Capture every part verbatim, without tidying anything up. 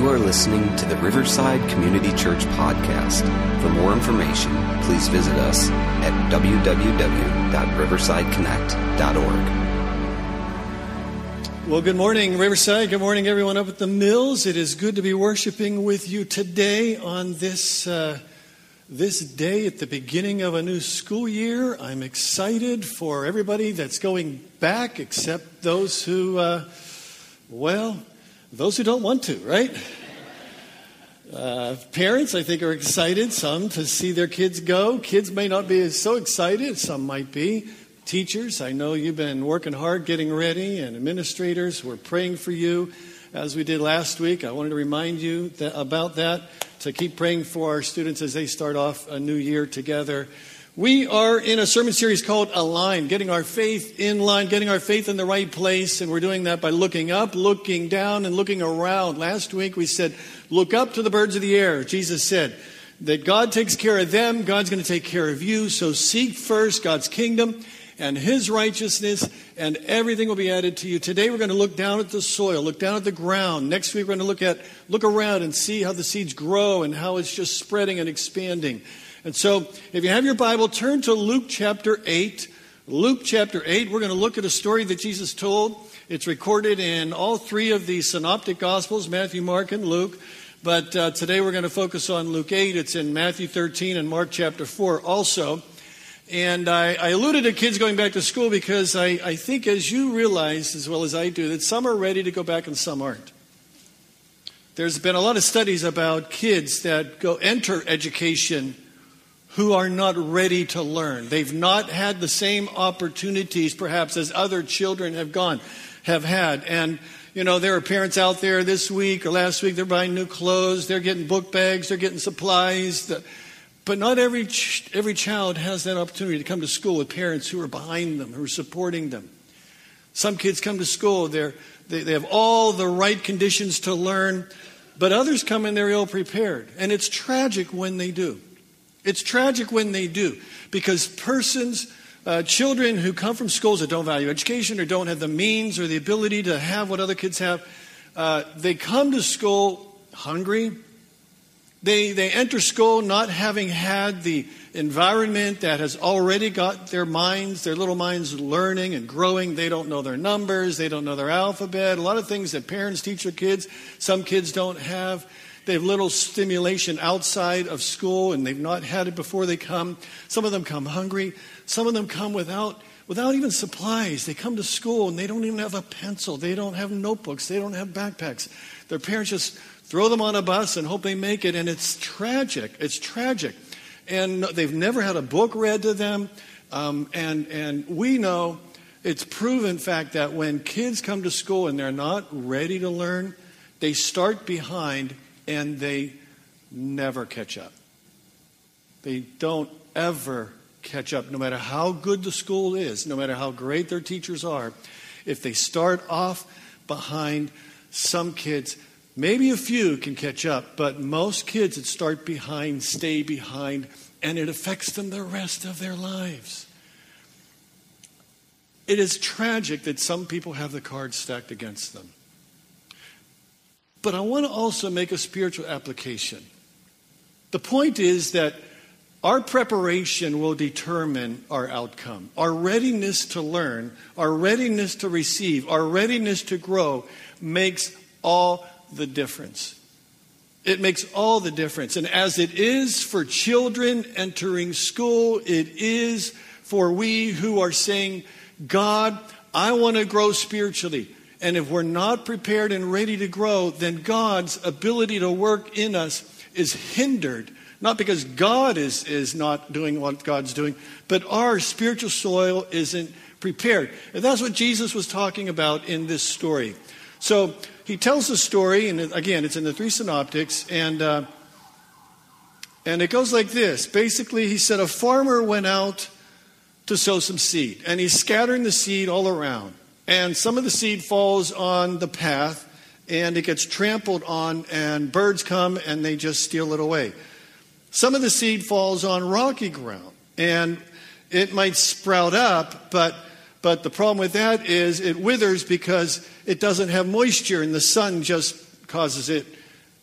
You are listening to the Riverside Community Church podcast. For more information, please visit us at w w w dot riverside connect dot org. Well, good morning, Riverside. Good morning, everyone up at the Mills. It is good to be worshiping with you today on this uh, this day at the beginning of a new school year. I'm excited for everybody that's going back, except those who, uh, well... those who don't want to, right? Uh, parents, I think, are excited, some, to see their kids go. Kids may not be so excited. Some might be. Teachers, I know you've been working hard getting ready. And administrators, we're praying for you, as we did last week. I wanted to remind you that, about that, to keep praying for our students as they start off a new year together. We are in a sermon series called Align, getting our faith in line, getting our faith in the right place. And we're doing that by looking up, looking down, and looking around. Last week we said, look up to the birds of the air. Jesus said that God takes care of them. God's going to take care of you. So seek first God's kingdom and his righteousness, and everything will be added to you. Today we're going to look down at the soil, look down at the ground. Next week we're going to look at, look around and see how the seeds grow and how it's just spreading and expanding. And so if you have your Bible, turn to Luke chapter eight. Luke chapter eight, we're going to look at a story that Jesus told. It's recorded in all three of the synoptic gospels, Matthew, Mark, and Luke. But uh, today we're going to focus on Luke eight. It's in Matthew thirteen and Mark chapter four also. And I, I alluded to kids going back to school because I, I think, as you realize, as well as I do, that some are ready to go back and some aren't. There's been a lot of studies about kids that go enter education who are not ready to learn. They've not had the same opportunities, perhaps, as other children have gone, have had. And, you know, there are parents out there this week or last week, they're buying new clothes, they're getting book bags, they're getting supplies. But not every ch- every child has that opportunity to come to school with parents who are behind them, who are supporting them. Some kids come to school, they're, they, they have all the right conditions to learn, but others come in, they're ill prepared. And it's tragic when they do. It's tragic when they do, because persons, uh, children who come from schools that don't value education or don't have the means or the ability to have what other kids have, uh, they come to school hungry. They they enter school not having had the environment that has already got their minds, their little minds learning and growing. They don't know their numbers. They don't know their alphabet. A lot of things that parents teach their kids, some kids don't have. They have little stimulation outside of school, and they've not had it before they come. Some of them come hungry. Some of them come without without even supplies. They come to school, and they don't even have a pencil. They don't have notebooks. They don't have backpacks. Their parents just throw them on a bus and hope they make it, and it's tragic. It's tragic. And they've never had a book read to them, um, and, and we know it's proven fact that when kids come to school and they're not ready to learn, they start behind. And they never catch up. They don't ever catch up, no matter how good the school is, no matter how great their teachers are. If they start off behind, some kids, maybe a few can catch up, but most kids that start behind stay behind, and it affects them the rest of their lives. It is tragic that some people have the cards stacked against them. But I want to also make a spiritual application. The point is that our preparation will determine our outcome. Our readiness to learn, our readiness to receive, our readiness to grow makes all the difference. It makes all the difference. And as it is for children entering school, it is for we who are saying, God, I want to grow spiritually. And if we're not prepared and ready to grow, then God's ability to work in us is hindered. Not because God is, is not doing what God's doing, but our spiritual soil isn't prepared. And that's what Jesus was talking about in this story. So he tells the story, and again, it's in the three synoptics, and uh, and it goes like this. Basically, he said a farmer went out to sow some seed, and he's scattering the seed all around. And some of the seed falls on the path, and it gets trampled on, and birds come, and they just steal it away. Some of the seed falls on rocky ground, and it might sprout up, but but the problem with that is it withers because it doesn't have moisture, and the sun just causes it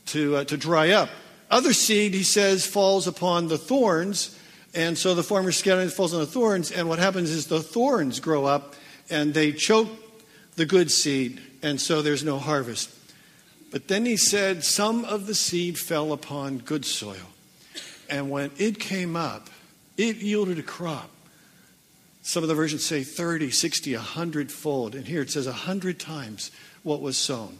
to, uh, to dry up. Other seed, he says, falls upon the thorns, and so the former scattering falls on the thorns, and what happens is the thorns grow up, and they choke the good seed, and so there's no harvest. But then he said, some of the seed fell upon good soil, and when it came up, it yielded a crop. Some of the versions say thirty, sixty, a hundred fold, and here it says a hundred times what was sown.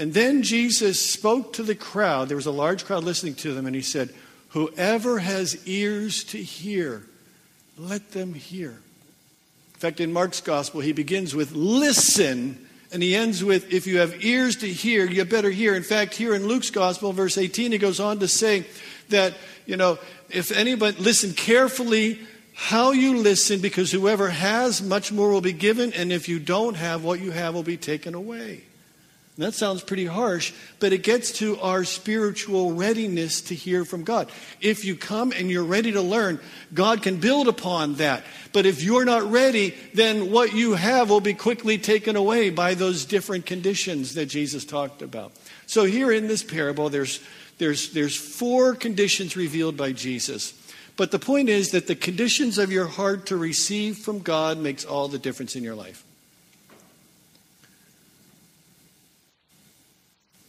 And then Jesus spoke to the crowd. There was a large crowd listening to them, and he said, whoever has ears to hear, let them hear. In fact, in Mark's gospel, he begins with listen, and he ends with, if you have ears to hear, you better hear. In fact, here in Luke's gospel, verse eighteen, he goes on to say that, you know, if anybody, listen carefully how you listen, because whoever has, much more will be given, and if you don't have, what you have will be taken away. That sounds pretty harsh, but it gets to our spiritual readiness to hear from God. If you come and you're ready to learn, God can build upon that. But if you're not ready, then what you have will be quickly taken away by those different conditions that Jesus talked about. So here in this parable, there's, there's, there's four conditions revealed by Jesus. But the point is that the conditions of your heart to receive from God makes all the difference in your life.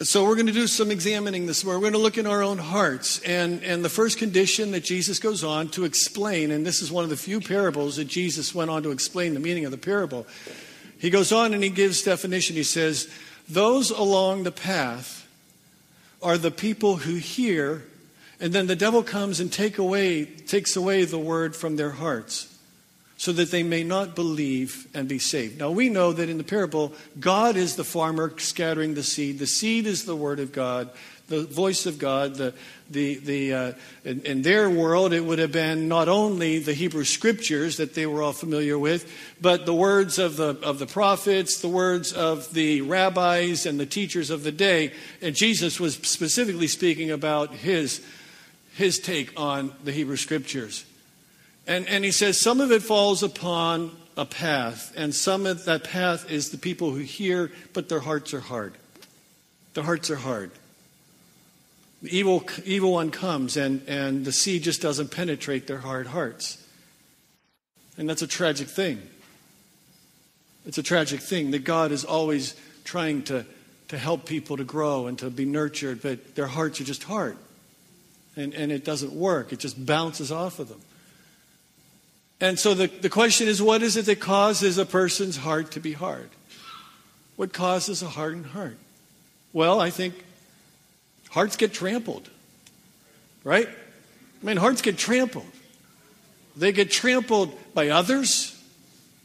So we're going to do some examining this morning. We're going to look in our own hearts. And, and the first condition that Jesus goes on to explain, and this is one of the few parables that Jesus went on to explain the meaning of the parable. He goes on and he gives definition. He says, those along the path are the people who hear, and then the devil comes and take away, takes away the word from their hearts, so that they may not believe and be saved. Now we know that in the parable, God is the farmer scattering the seed. The seed is the word of God, the voice of God. The the the uh, in, in their world, it would have been not only the Hebrew Scriptures that they were all familiar with, but the words of the of the prophets, the words of the rabbis and the teachers of the day. And Jesus was specifically speaking about his his take on the Hebrew Scriptures. And, and he says some of it falls upon a path, and some of that path is the people who hear, but their hearts are hard. Their hearts are hard. The evil, evil one comes, and, and the seed just doesn't penetrate their hard hearts. And that's a tragic thing. It's a tragic thing that God is always trying to, to help people to grow and to be nurtured, but their hearts are just hard. And, and it doesn't work. It just bounces off of them. And so the, the question is, what is it that causes a person's heart to be hard? What causes a hardened heart? Well, I think hearts get trampled, right? I mean, hearts get trampled. They get trampled by others.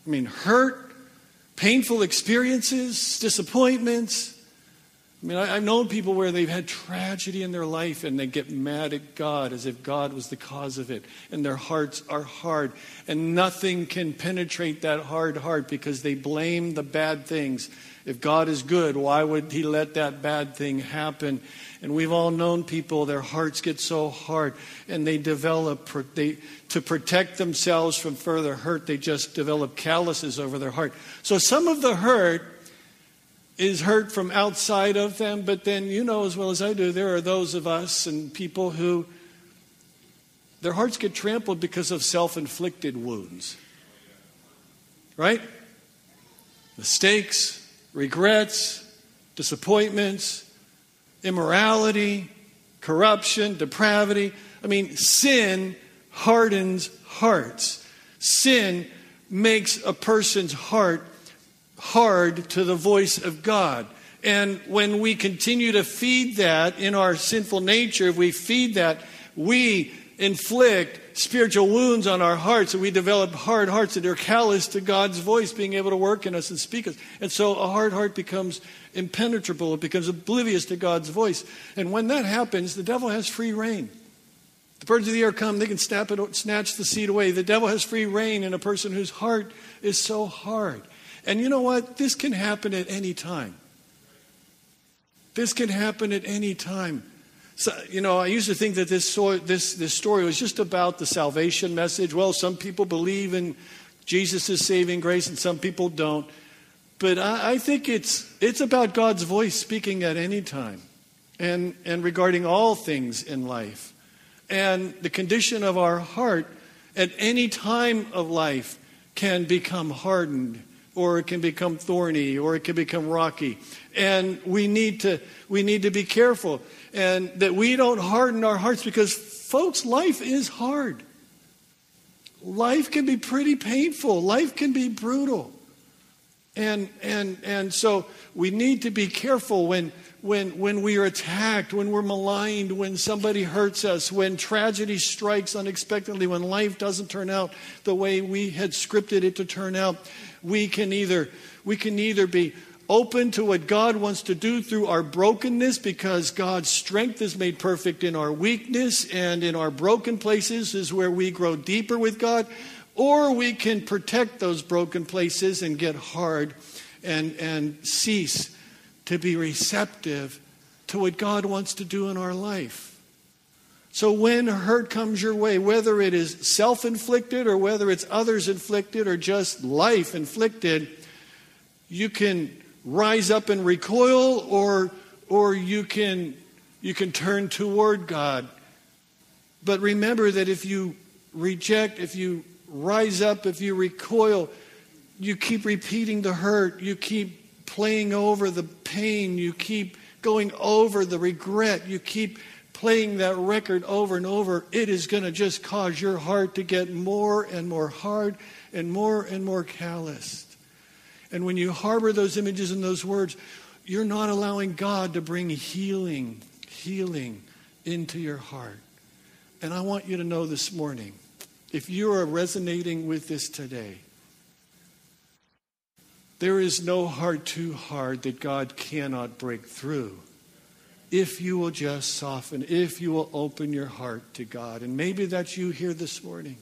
I mean, hurt, painful experiences, disappointments. I mean, I, I've known people where they've had tragedy in their life and they get mad at God as if God was the cause of it. And their hearts are hard. And nothing can penetrate that hard heart because they blame the bad things. If God is good, why would he let that bad thing happen? And we've all known people, their hearts get so hard and they develop, they, to protect themselves from further hurt, they just develop calluses over their heart. So some of the hurt is hurt from outside of them, but then you know as well as I do, there are those of us and people who, their hearts get trampled because of self-inflicted wounds. Right? Mistakes, regrets, disappointments, immorality, corruption, depravity. I mean, sin hardens hearts. Sin makes a person's heart hard to the voice of God. And when we continue to feed that in our sinful nature, if we feed that, we inflict spiritual wounds on our hearts, and we develop hard hearts that are callous to God's voice being able to work in us and speak us. And so a hard heart becomes impenetrable. It becomes oblivious to God's voice. And when that happens, the devil has free reign. The birds of the air come, they can snap it, snatch the seed away. The devil has free reign in a person whose heart is so hard. And you know what? This can happen at any time. This can happen at any time. So, you know, I used to think that this, this, this story was just about the salvation message. Well, some people believe in Jesus' saving grace and some people don't. But I, I think it's, it's about God's voice speaking at any time. and, and regarding all things in life. And the condition of our heart at any time of life can become hardened, or it can become thorny, or it can become rocky. And we need to we need to be careful and that we don't harden our hearts, because folks, life is hard. Life can be pretty painful. Life can be brutal. And and and so we need to be careful when when when we are attacked, when we're maligned, when somebody hurts us, when tragedy strikes unexpectedly, when life doesn't turn out the way we had scripted it to turn out. We can either we can either be open to what God wants to do through our brokenness, because God's strength is made perfect in our weakness, and in our broken places is where we grow deeper with God. Or we can protect those broken places and get hard and, and cease to be receptive to what God wants to do in our life. So when hurt comes your way, whether it is self-inflicted or whether it's others-inflicted or just life-inflicted, you can rise up and recoil, or or you can you can turn toward God. But remember that if you reject, if you rise up, if you recoil, you keep repeating the hurt, you keep playing over the pain, you keep going over the regret, you keep playing that record over and over. It is going to just cause your heart to get more and more hard and more and more calloused. And when you harbor those images and those words, you're not allowing God to bring healing, healing into your heart. And I want you to know this morning, if you are resonating with this today, there is no heart too hard that God cannot break through if you will just soften, if you will open your heart to God. And maybe that's you here this morning.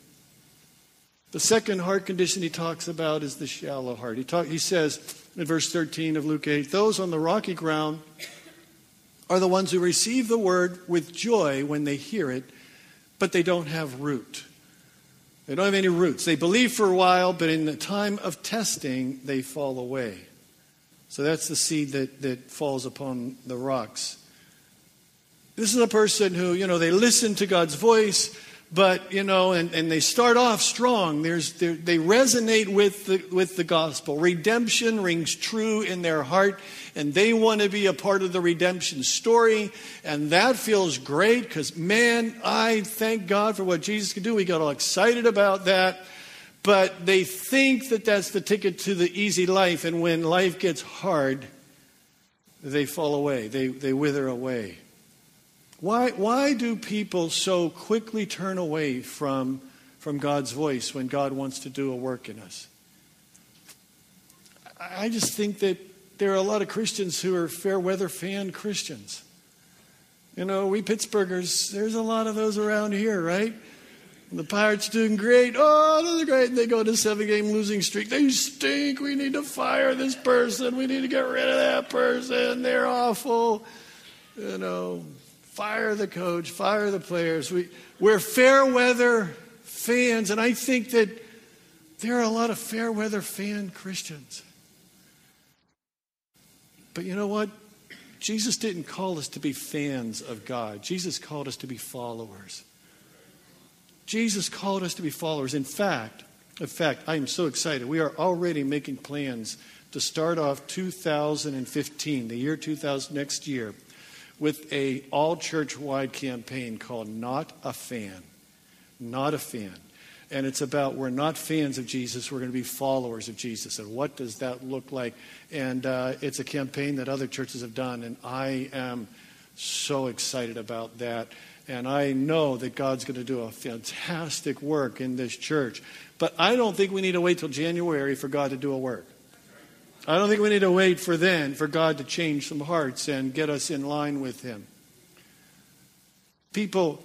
The second heart condition he talks about is the shallow heart. He, talk, he says in verse thirteen of Luke eight, those on the rocky ground are the ones who receive the word with joy when they hear it, but they don't have root. They don't have any roots. They believe for a while, but in the time of testing, they fall away. So that's the seed that, that falls upon the rocks. This is a person who, you know, they listen to God's voice, but, you know, and, and they start off strong. There's, they resonate with the, with the gospel. Redemption rings true in their heart, and they want to be a part of the redemption story. And that feels great because, man, I thank God for what Jesus can do. We got all excited about that. But they think that that's the ticket to the easy life. And when life gets hard, they fall away. They, they wither away. Why, why do people so quickly turn away from, from God's voice when God wants to do a work in us? I just think that there are a lot of Christians who are fair-weather fan Christians. You know, we Pittsburghers, there's a lot of those around here, right? The Pirates are doing great. Oh, they're great. And they go to a seven-game losing streak. They stink. We need to fire this person. We need to get rid of that person. They're awful. You know, fire the coach, fire the players. We, we're fair-weather fans, and I think that there are a lot of fair-weather fan Christians. But you know what? Jesus didn't call us to be fans of God. Jesus called us to be followers. Jesus called us to be followers. In fact, in fact, I am so excited. We are already making plans to start off two thousand fifteen, the year two thousand, next year, with a all church-wide campaign called Not a Fan. Not a Fan. And it's about, we're not fans of Jesus, we're going to be followers of Jesus. And what does that look like? And uh, it's a campaign that other churches have done, and I am so excited about that. And I know that God's going to do a fantastic work in this church. But I don't think we need to wait till January for God to do a work. I don't think we need to wait for then for God to change some hearts and get us in line with Him. People,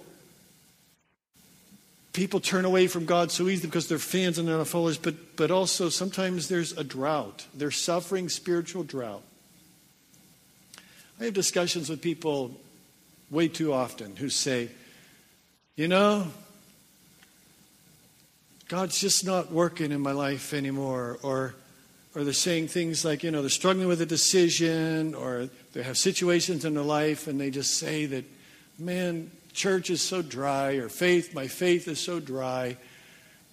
people turn away from God so easily because they're fans and they're not followers, but, but also sometimes there's a drought. They're suffering spiritual drought. I have discussions with people way too often who say, you know, God's just not working in my life anymore, or or they're saying things like, you know, they're struggling with a decision, or they have situations in their life, and they just say that, man, church is so dry, or faith, my faith is so dry.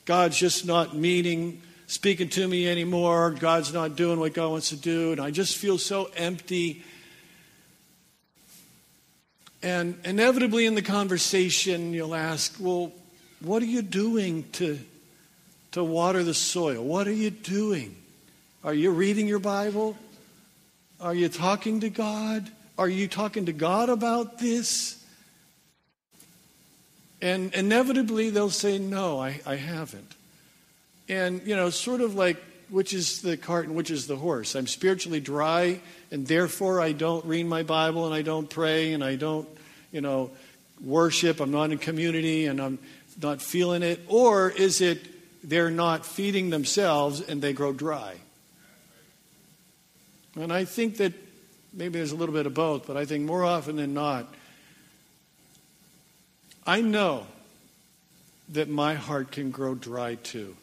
God's just not meaning, speaking to me anymore. God's not doing what God wants to do, and I just feel so empty. And inevitably in the conversation, you'll ask, well, what are you doing to, to water the soil? What are you doing? Are you reading your Bible? Are you talking to God? Are you talking to God about this? And inevitably they'll say, no, I, I haven't. And, you know, sort of like, which is the cart and which is the horse? I'm spiritually dry, and therefore I don't read my Bible, and I don't pray, and I don't, you know, worship. I'm not in community, and I'm not feeling it. Or is it they're not feeding themselves, and they grow dry? And I think that maybe there's a little bit of both, but I think more often than not, I know that my heart can grow dry too.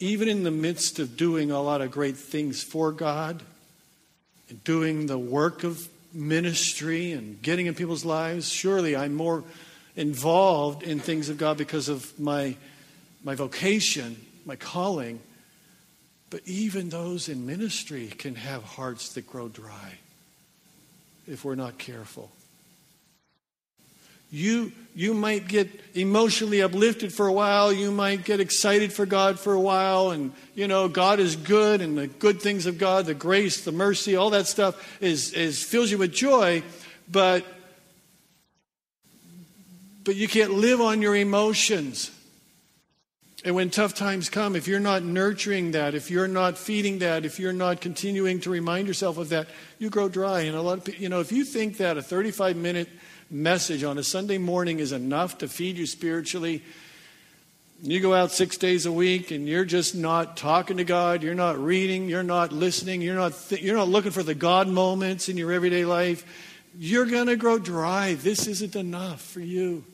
Even in the midst of doing a lot of great things for God, and doing the work of ministry and getting in people's lives, surely I'm more involved in things of God because of my my vocation, my calling. But even those in ministry can have hearts that grow dry if we're not careful. You you might get emotionally uplifted for a while. You might get excited for God for a while. And, you know, God is good, and the good things of God, the grace, the mercy, all that stuff is, is fills you with joy. But, but you can't live on your emotions. And when tough times come, if you're not nurturing that, if you're not feeding that, if you're not continuing to remind yourself of that, you grow dry. And a lot of people, you know, if you think that a thirty-five minute message on a Sunday morning is enough to feed you spiritually, you go out six days a week and you're just not talking to God, you're not reading, you're not listening, you're not th- you're not looking for the God moments in your everyday life, you're going to grow dry. This isn't enough for you.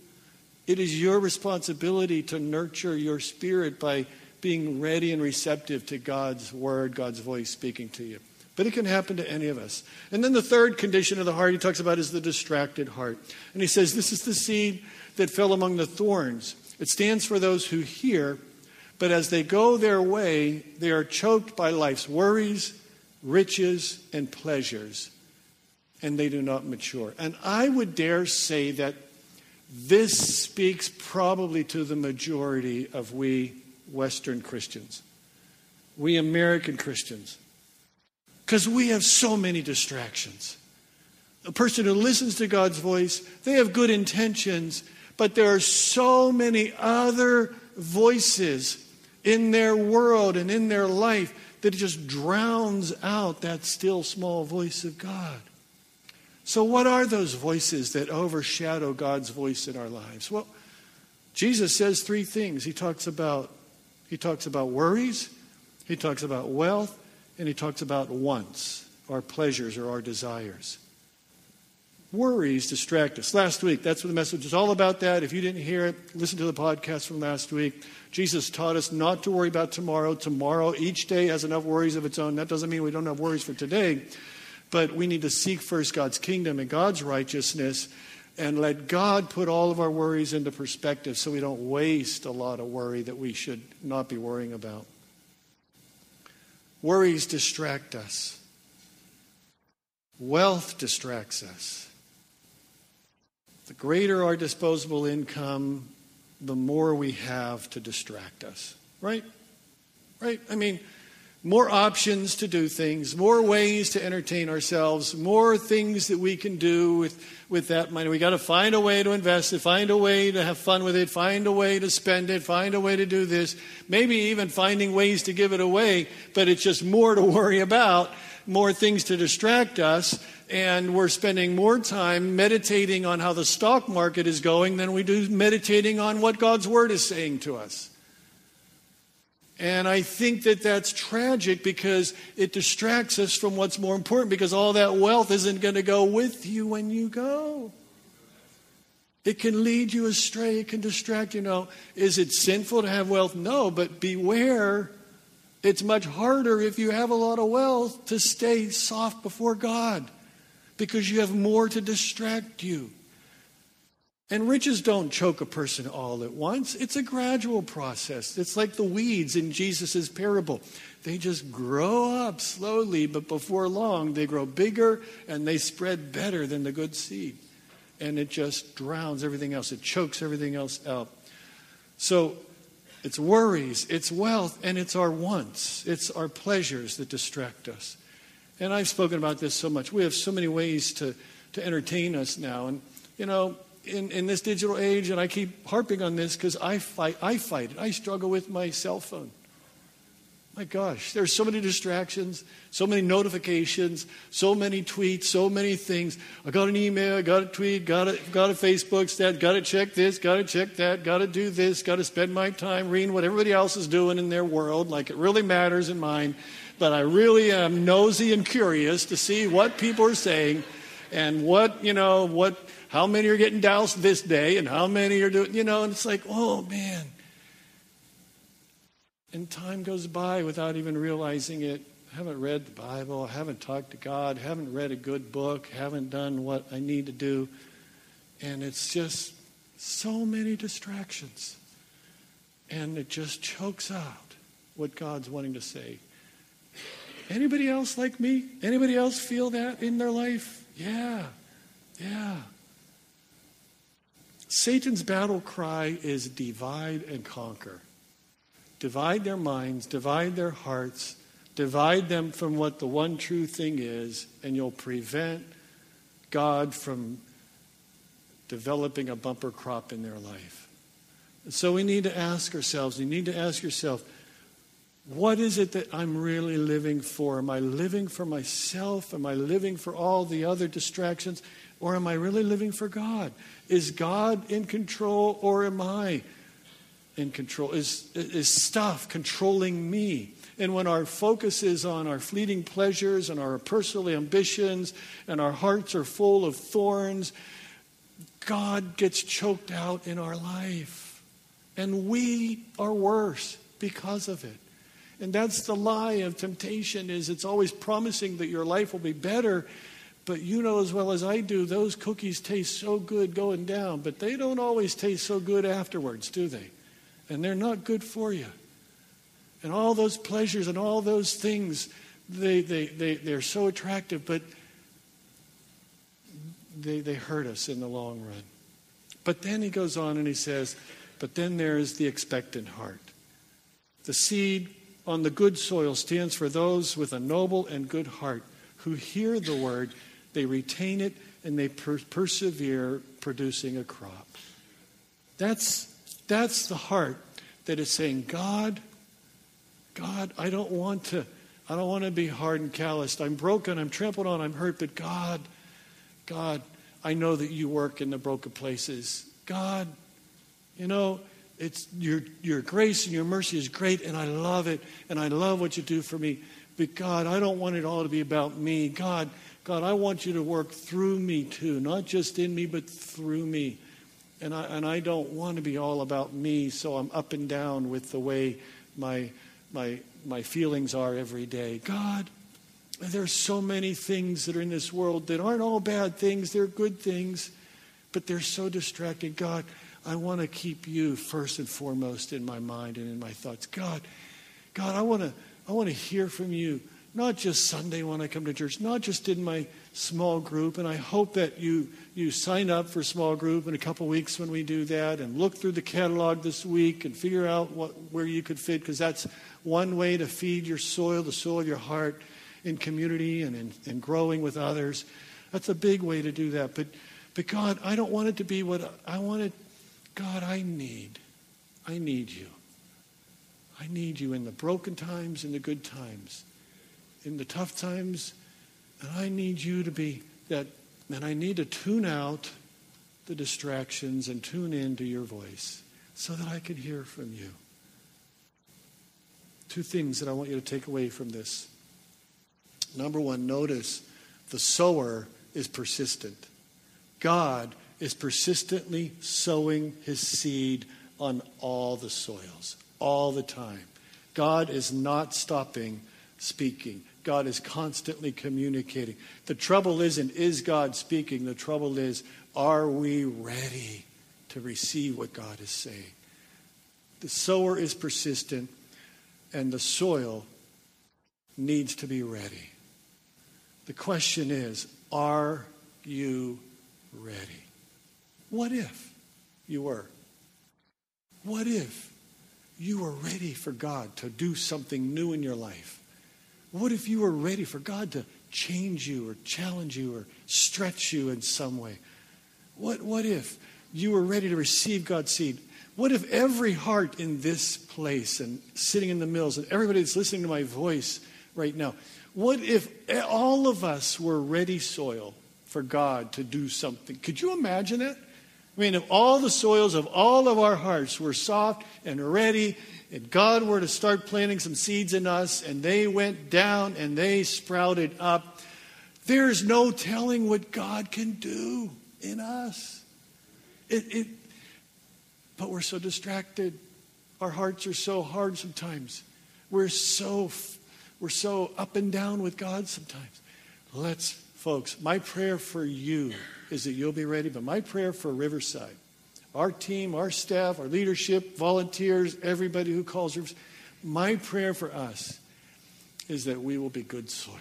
It is your responsibility to nurture your spirit by being ready and receptive to God's word, God's voice speaking to you. But it can happen to any of us. And then the third condition of the heart he talks about is the distracted heart. And he says, this is the seed that fell among the thorns. It stands for those who hear, but as they go their way, they are choked by life's worries, riches, and pleasures, and they do not mature. And I would dare say that this speaks probably to the majority of we Western Christians, we American Christians. Because we have so many distractions. A person who listens to God's voice, they have good intentions, but there are so many other voices in their world and in their life that it just drowns out that still small voice of God. So what are those voices that overshadow God's voice in our lives? Well, Jesus says three things. He talks about, he talks about worries, he talks about wealth, and he talks about wants, our pleasures, or our desires. Worries distract us. Last week, that's what the message is all about that. If you didn't hear it, listen to the podcast from last week. Jesus taught us not to worry about tomorrow. Tomorrow, each day has enough worries of its own. That doesn't mean we don't have worries for today. But we need to seek first God's kingdom and God's righteousness, and let God put all of our worries into perspective so we don't waste a lot of worry that we should not be worrying about. Worries distract us. Wealth distracts us. The greater our disposable income, the more we have to distract us. Right? Right? I mean, more options to do things, more ways to entertain ourselves, more things that we can do with, with that money. We got to find a way to invest it, find a way to have fun with it, find a way to spend it, find a way to do this, maybe even finding ways to give it away, but it's just more to worry about, more things to distract us, and we're spending more time meditating on how the stock market is going than we do meditating on what God's word is saying to us. And I think that that's tragic because it distracts us from what's more important, because all that wealth isn't going to go with you when you go. It can lead you astray. It can distract you. Now, is it sinful to have wealth? No, but beware It's much harder if you have a lot of wealth to stay soft before God because you have more to distract you. And riches don't choke a person all at once. It's a gradual process. It's like the weeds in Jesus' parable. They just grow up slowly, but before long they grow bigger and they spread better than the good seed. And it just drowns everything else. It chokes everything else out. So it's worries, it's wealth, and it's our wants. It's our pleasures that distract us. And I've spoken about this so much. We have so many ways to, to entertain us now. And, you know, in, in this digital age, and I keep harping on this because I fight, I fight it. I struggle with my cell phone. My gosh, there's so many distractions, so many notifications, so many tweets, so many things. I got an email, I got a tweet, got a, got a Facebook stat, got to check this, got to check that, got to do this, got to spend my time reading what everybody else is doing in their world, like it really matters in mine. But I really am nosy and curious to see what people are saying and what, you know, what, how many are getting doused this day and how many are doing, you know, and it's like, oh, man. And time goes by without even realizing it. I haven't read the Bible. I haven't talked to God. I haven't read a good book. I haven't done what I need to do. And it's just so many distractions. And it just chokes out what God's wanting to say. Anybody else like me? Anybody else feel that in their life? Yeah. Yeah. Satan's battle cry is divide and conquer. Divide their minds, divide their hearts, divide them from what the one true thing is, and you'll prevent God from developing a bumper crop in their life. And so we need to ask ourselves, you need to ask yourself, what is it that I'm really living for? Am I living for myself? Am I living for all the other distractions? Or am I really living for God? Is God in control or am I in control? Is, is stuff controlling me? And when our focus is on our fleeting pleasures and our personal ambitions and our hearts are full of thorns, God gets choked out in our life. And we are worse because of it. And that's the lie of temptation, is it's always promising that your life will be better. But you know as well as I do, those cookies taste so good going down, but they don't always taste so good afterwards, do they? And they're not good for you. And all those pleasures and all those things, they, they, they, they're so attractive, but they, they hurt us in the long run. But then he goes on and he says, but then there is the expectant heart. The seed on the good soil stands for those with a noble and good heart who hear the word, they retain it, and they per- persevere producing a crop. That's That's the heart that is saying, God, God, I don't want to, I don't want to be hard and calloused. I'm broken, I'm trampled on, I'm hurt, but God, God, I know that you work in the broken places. God, you know, it's your your grace and your mercy is great, and I love it, and I love what you do for me. But God, I don't want it all to be about me. God, God, I want you to work through me too, not just in me, but through me. And I, and I don't want to be all about me, so I'm up and down with the way my my my feelings are every day. God, there's so many things that are in this world that aren't all bad things. They're good things, but they're so distracting. God, I want to keep you first and foremost in my mind and in my thoughts. God, God, I want to I want to hear from you, not just Sunday when I come to church, not just in my small group, and I hope that you you sign up for small group in a couple weeks when we do that, and look through the catalog this week and figure out what where you could fit, because that's one way to feed your soil, the soil of your heart, in community and in and growing with others. That's a big way to do that. But but God, I don't want it to be what I want it. God, I need, I need you. I need you in the broken times, in the good times, in the tough times. And I need you to be that, and I need to tune out the distractions and tune in to your voice so that I can hear from you. Two things that I want you to take away from this. Number one, notice the sower is persistent. God is persistently sowing his seed on all the soils, all the time. God is not stopping speaking. God is constantly communicating. The trouble isn't, is God speaking? The trouble is, are we ready to receive what God is saying? The sower is persistent, and the soil needs to be ready. The question is, are you ready? What if you were? What if you were ready for God to do something new in your life? What if you were ready for God to change you or challenge you or stretch you in some way? What, what if you were ready to receive God's seed? What if every heart in this place and sitting in the Mills and everybody that's listening to my voice right now, what if all of us were ready soil for God to do something? Could you imagine it? I mean, if all the soils of all of our hearts were soft and ready, and God were to start planting some seeds in us, and they went down and they sprouted up, there's no telling what God can do in us. It, it, but we're so distracted. Our hearts are so hard sometimes. We're so, we're so up and down with God sometimes. Let's, folks, my prayer for you is that you'll be ready, but my prayer for Riverside, our team, our staff, our leadership, volunteers, everybody who calls Riverside, my prayer for us is that we will be good soil.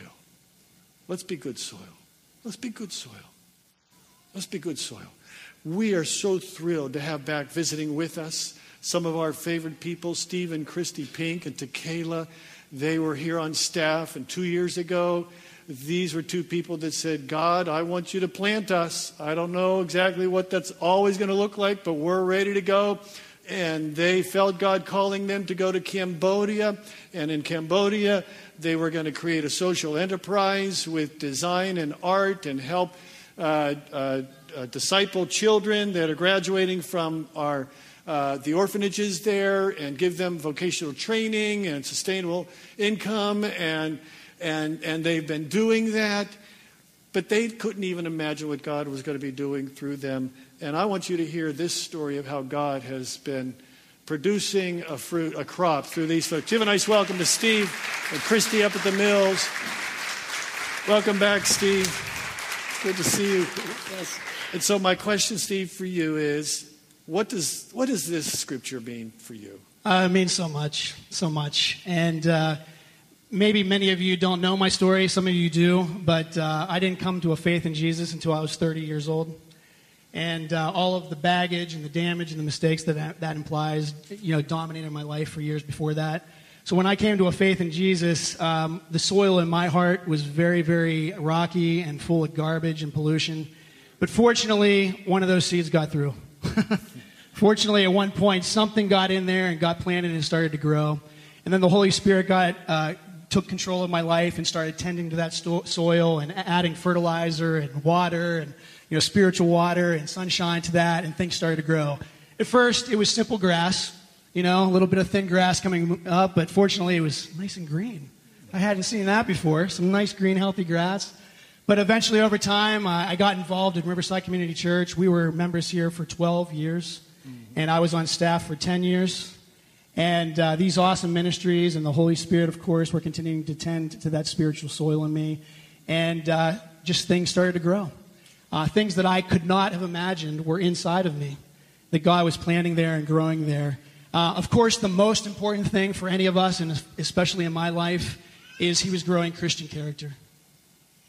Let's be good soil. Let's be good soil. Let's be good soil. We are so thrilled to have back visiting with us some of our favorite people, Steve and Christy Pink and T'Kayla. They were here on staff, and two years ago, these were two people that said, God, I want you to plant us. I don't know exactly what that's always going to look like, but we're ready to go. And they felt God calling them to go to Cambodia. And in Cambodia, they were going to create a social enterprise with design and art and help uh, uh, uh, disciple children that are graduating from our Uh, the orphanages there, and give them vocational training and sustainable income, and and and they've been doing that, but they couldn't even imagine what God was going to be doing through them. And I want you to hear this story of how God has been producing a fruit, a crop through these folks. Give a nice welcome to Steve and Christy up at the Mills. Welcome back, Steve. Good to see you. Yes. And so my question, Steve, for you is, What does what does this scripture mean for you? Uh, it means so much, so much. And uh, maybe many of you don't know my story. Some of you do. But uh, I didn't come to a faith in Jesus until I was thirty years old. And uh, all of the baggage and the damage and the mistakes that, that that implies, you know, dominated my life for years before that. So when I came to a faith in Jesus, um, the soil in my heart was very, very rocky and full of garbage and pollution. But fortunately, one of those seeds got through. Fortunately, at one point, something got in there and got planted and started to grow. And then the Holy Spirit got uh, took control of my life and started tending to that sto- soil and adding fertilizer and water and, you know, spiritual water and sunshine to that, and things started to grow. At first, it was simple grass, you know, a little bit of thin grass coming up, but fortunately, it was nice and green. I hadn't seen that before, some nice, green, healthy grass. But eventually, over time, I got involved in Riverside Community Church. We were members here for twelve years, mm-hmm. and I was on staff for ten years. And uh, these awesome ministries and the Holy Spirit, of course, were continuing to tend to that spiritual soil in me. And uh, just things started to grow. Uh, things that I could not have imagined were inside of me, that God was planting there and growing there. Uh, of course, the most important thing for any of us, and especially in my life, is He was growing Christian character.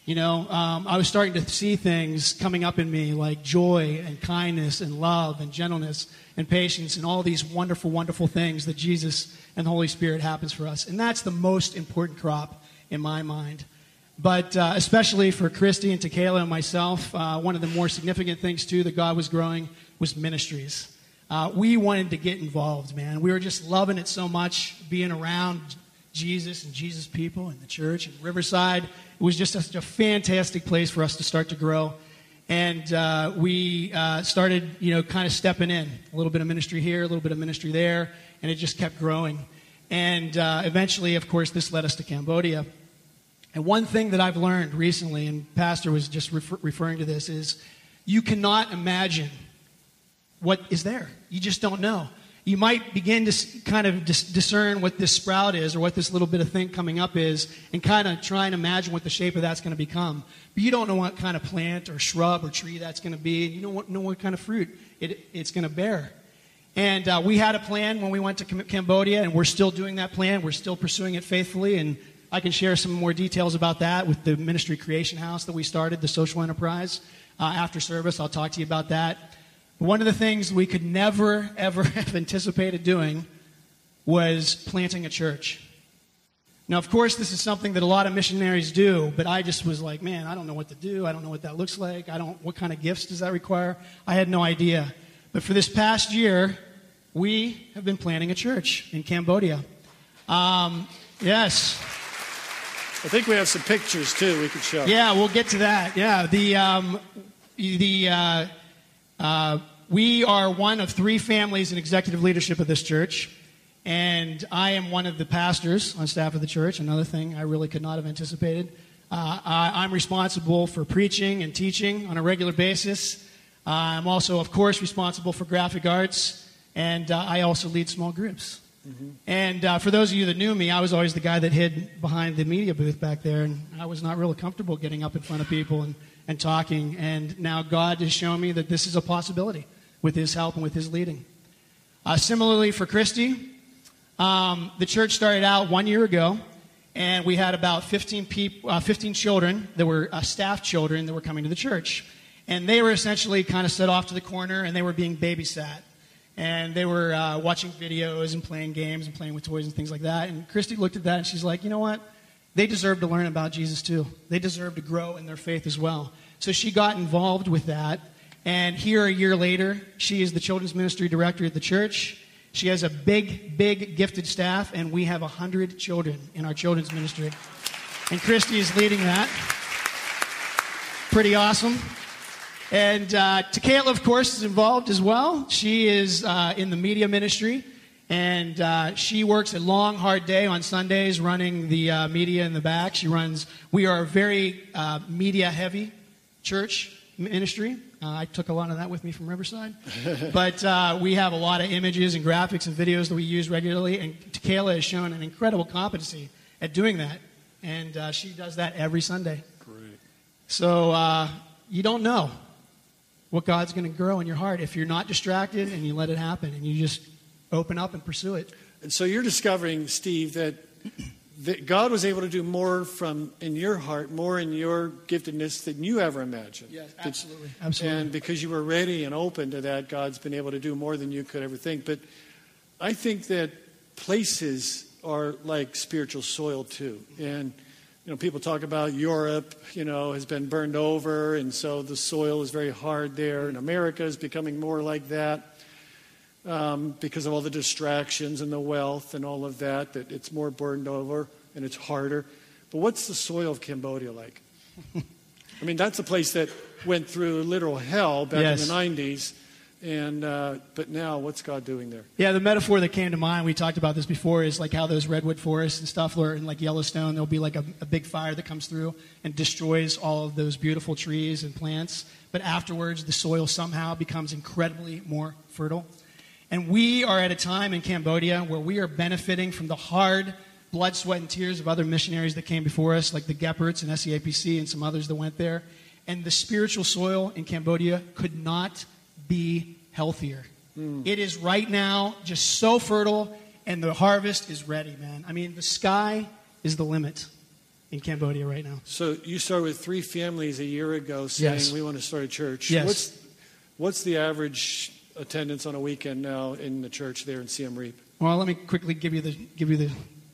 You know, um, I was starting to see things coming up in me like joy and kindness and love and gentleness and patience and all these wonderful, wonderful things that Jesus and the Holy Spirit happens for us. And that's the most important crop in my mind. But uh, especially for Christy and T'Kayla and myself, uh, one of the more significant things, too, that God was growing was ministries. Uh, we wanted to get involved, man. We were just loving it so much, being around Jesus and Jesus people and the church and Riverside. It was just such a fantastic place for us to start to grow. And uh, we uh, started, you know, kind of stepping in. A little bit of ministry here, a little bit of ministry there, and it just kept growing. And uh, eventually, of course, this led us to Cambodia. And one thing that I've learned recently, and Pastor was just refer- referring to this, is you cannot imagine what is there. You just don't know. you might begin to kind of discern what this sprout is or what this little bit of thing coming up is and kind of try and imagine what the shape of that's going to become. But you don't know what kind of plant or shrub or tree that's going to be. You don't know what kind of fruit it, it's going to bear. And uh, we had a plan when we went to Cambodia, and we're still doing that plan. We're still pursuing it faithfully, and I can share some more details about that with the Ministry Creation House that we started, the social enterprise. Uh, after service, I'll talk to you about that. One of the things we could never, ever have anticipated doing was planting a church. Now, of course, this is something that a lot of missionaries do, but I just was like, man, I don't know what to do. I don't know what that looks like. I don't, what kind of gifts does that require? I had no idea. But for this past year, we have been planting a church in Cambodia. Um, yes. I think we have some pictures, too, we could show. Yeah, we'll get to that. Yeah, the, um, the, uh, Uh, we are one of three families in executive leadership of this church, and I am one of the pastors on staff of the church, another thing I really could not have anticipated. Uh, I, I'm responsible for preaching and teaching on a regular basis. Uh, I'm also, of course, responsible for graphic arts, and uh, I also lead small groups. Mm-hmm. And uh, for those of you that knew me, I was always the guy that hid behind the media booth back there, and I was not really comfortable getting up in front of people and and talking, and now God has shown me that this is a possibility with His help and with His leading. Uh, similarly for Christy, um, the church started out one year ago, and we had about fifteen, peop- uh, fifteen children that were uh, staff children that were coming to the church, and they were essentially kind of set off to the corner, and they were being babysat, and they were uh, watching videos and playing games and playing with toys and things like that, and Christy looked at that, and she's like, you know what? They deserve to learn about Jesus, too. They deserve to grow in their faith as well. So she got involved with that. And here, a year later, she is the children's ministry director at the church. She has a big, big gifted staff, and we have one hundred children in our children's ministry. And Christy is leading that. Pretty awesome. And uh, T'Kayla, of course, is involved as well. She is uh, in the media ministry. And uh, she works a long, hard day on Sundays running the uh, media in the back. She runs, we are a very uh, media-heavy church ministry. Uh, I took a lot of that with me from Riverside. But uh, we have a lot of images and graphics and videos that we use regularly. And T'Kayla has shown an incredible competency at doing that. And uh, she does that every Sunday. Great. So uh, you don't know what God's going to grow in your heart if you're not distracted and you let it happen and you just open up and pursue it. And so you're discovering, Steve, that, that God was able to do more from in your heart, more in your giftedness than you ever imagined. Yes, absolutely. That, absolutely. And because you were ready and open to that, God's been able to do more than you could ever think. But I think that places are like spiritual soil, too. And, you know, people talk about Europe, you know, has been burned over, and so the soil is very hard there. And America is becoming more like that. Um, because of all the distractions and the wealth and all of that, that it's more burned over and it's harder. But what's the soil of Cambodia like? I mean, that's a place that went through literal hell back yes. in the nineties. And uh, but now, what's God doing there? Yeah, the metaphor that came to mind, we talked about this before, is like how those redwood forests and stuff were in like Yellowstone. There'll be like a, a big fire that comes through and destroys all of those beautiful trees and plants. But afterwards, the soil somehow becomes incredibly more fertile. And we are at a time in Cambodia where we are benefiting from the hard blood, sweat, and tears of other missionaries that came before us, like the Gepperts and S E A P C and some others that went there. And the spiritual soil in Cambodia could not be healthier. Mm. It is right now just so fertile, and the harvest is ready, man. I mean, the sky is the limit in Cambodia right now. So you started with three families a year ago saying, yes. we want to start a church. Yes. What's, what's the average attendance on a weekend now in the church there in Siem Reap? Well, let me quickly give you the give you the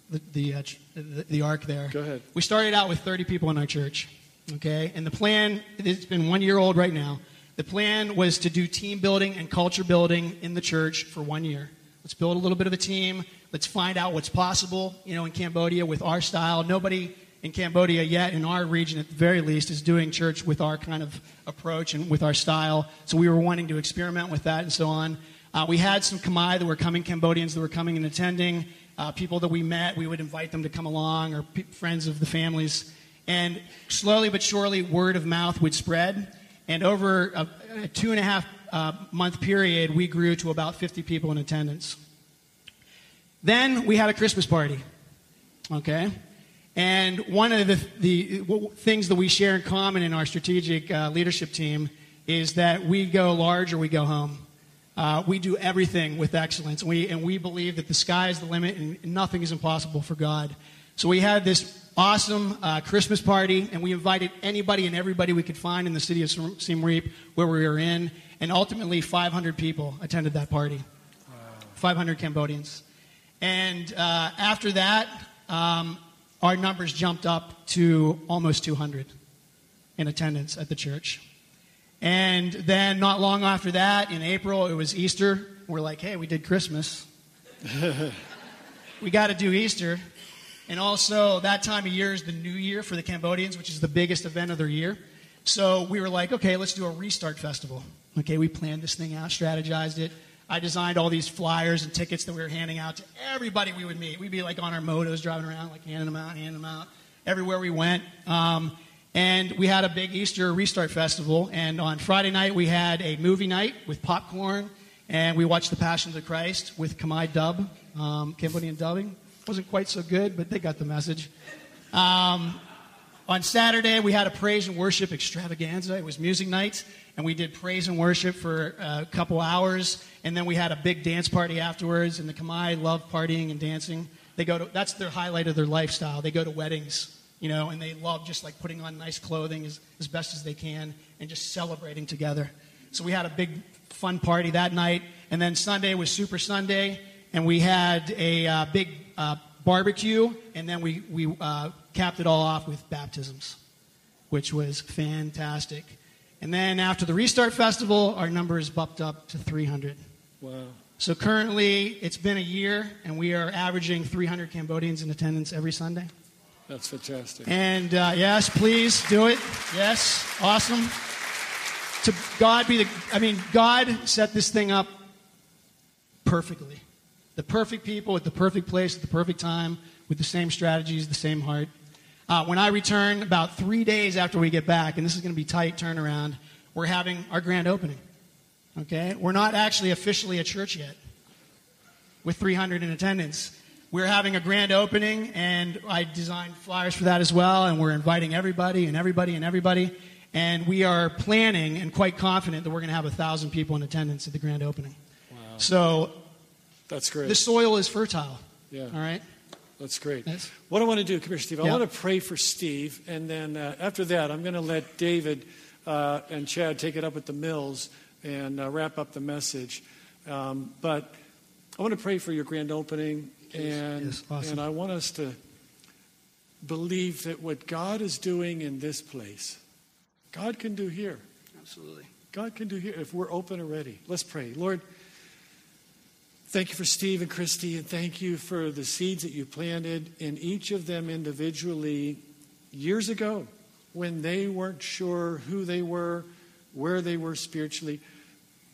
the the, uh, the the arc there. Go ahead. We started out with thirty people in our church, okay? And the plan, it's been one year old right now. The plan was to do team building and culture building in the church for one year. Let's build a little bit of a team. Let's find out what's possible, you know, in Cambodia with our style. Nobody in Cambodia yet, in our region at the very least, is doing church with our kind of approach and with our style. So we were wanting to experiment with that and so on. Uh, we had some Khmer that were coming, Cambodians that were coming and attending. Uh, people that we met, we would invite them to come along, or pe- friends of the families. And slowly but surely, word of mouth would spread. And over a, a two and a half uh, month period, we grew to about fifty people in attendance. Then we had a Christmas party, okay? And one of the, the things that we share in common in our strategic uh, leadership team is that we go large or we go home. Uh, we do everything with excellence. We, and we believe that the sky is the limit and nothing is impossible for God. So we had this awesome uh, Christmas party, and we invited anybody and everybody we could find in the city of Siem Reap where we were in. And ultimately, five hundred people attended that party, wow. five hundred Cambodians. And uh, after that, um, our numbers jumped up to almost two hundred in attendance at the church. And then not long after that, in April, it was Easter. We're like, hey, we did Christmas. We got to do Easter. And also, that time of year is the New Year for the Cambodians, which is the biggest event of their year. So we were like, okay, let's do a restart festival. Okay, we planned this thing out, strategized it. I designed all these flyers and tickets that we were handing out to everybody we would meet. We'd be like on our motos driving around, like handing them out, handing them out, everywhere we went. Um, and we had a big Easter Restart Festival. And on Friday night, we had a movie night with popcorn. And we watched The Passion of the Christ with Khmer dub, um, Cambodian dubbing. Wasn't quite so good, but they got the message. Um, on Saturday, we had a praise and worship extravaganza. It was music night. And we did praise and worship for a couple hours, and then we had a big dance party afterwards. And the Khmer love partying and dancing. They go to, that's their highlight of their lifestyle. They go to weddings, you know, and they love just like putting on nice clothing as, as best as they can and just celebrating together. So we had a big fun party that night. And then Sunday was Super Sunday, and we had a uh, big uh, barbecue, and then we, we uh, capped it all off with baptisms, which was fantastic. And then after the Restart Festival, our number is bumped up to three hundred. Wow. So currently, it's been a year, and we are averaging three hundred Cambodians in attendance every Sunday. That's fantastic. And uh, yes, please do it. Yes, awesome. To God be the, I mean, God set this thing up perfectly. The perfect people at the perfect place at the perfect time with the same strategies, the same heart. Uh, when I return, about three days after we get back, and this is going to be tight turnaround, we're having our grand opening, okay? We're not actually officially a church yet with three hundred in attendance. We're having a grand opening, and I designed flyers for that as well, and we're inviting everybody and everybody and everybody, and we are planning and quite confident that we're going to have one thousand people in attendance at the grand opening. Wow. So that's great. The soil is fertile, yeah. All right? That's great. Yes. What I want to do, Commissioner Steve, I yeah. want to pray for Steve, and then uh, after that, I'm going to let David uh, and Chad take it up at the Mills and uh, wrap up the message. Um, but I want to pray for your grand opening, and, yes. Awesome. And I want us to believe that what God is doing in this place, God can do here. Absolutely. God can do here if we're open and ready. Let's pray. Lord, thank you for Steve and Christy, and thank you for the seeds that you planted in each of them individually years ago when they weren't sure who they were, where they were spiritually.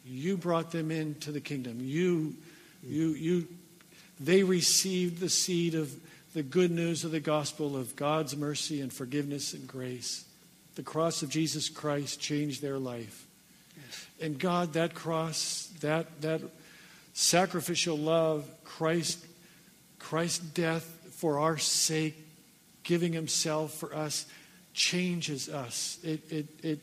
You brought them into the kingdom. You, you, you, they received the seed of the good news of the gospel of God's mercy and forgiveness and grace. The cross of Jesus Christ changed their life. Yes. And God, that cross, that that. sacrificial love, Christ, Christ's death for our sake, giving himself for us, changes us. It, it, it,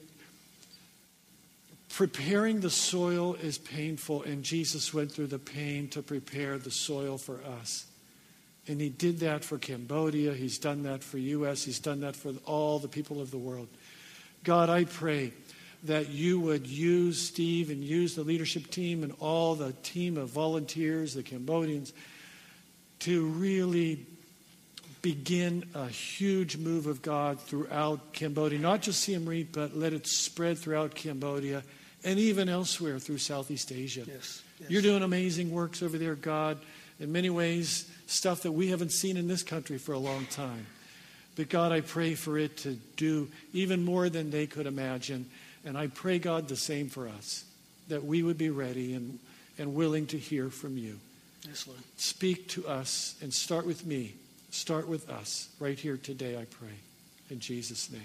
preparing the soil is painful, and Jesus went through the pain to prepare the soil for us. And he did that for Cambodia. He's done that for U S He's done that for all the people of the world. God, I pray that you would use Steve and use the leadership team and all the team of volunteers, the Cambodians, to really begin a huge move of God throughout Cambodia. Not just Siem Reap, but let it spread throughout Cambodia and even elsewhere through Southeast Asia. Yes, yes. You're doing amazing works over there, God, in many ways, stuff that we haven't seen in this country for a long time. But God, I pray for it to do even more than they could imagine. And I pray, God, the same for us, that we would be ready and, and willing to hear from you. Yes, Lord. Speak to us and start with me. Start with us right here today, I pray. In Jesus' name,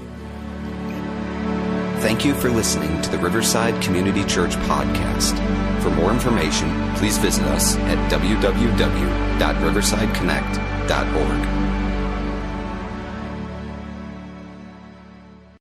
amen. Thank you for listening to the Riverside Community Church podcast. For more information, please visit us at w w w dot riverside connect dot org.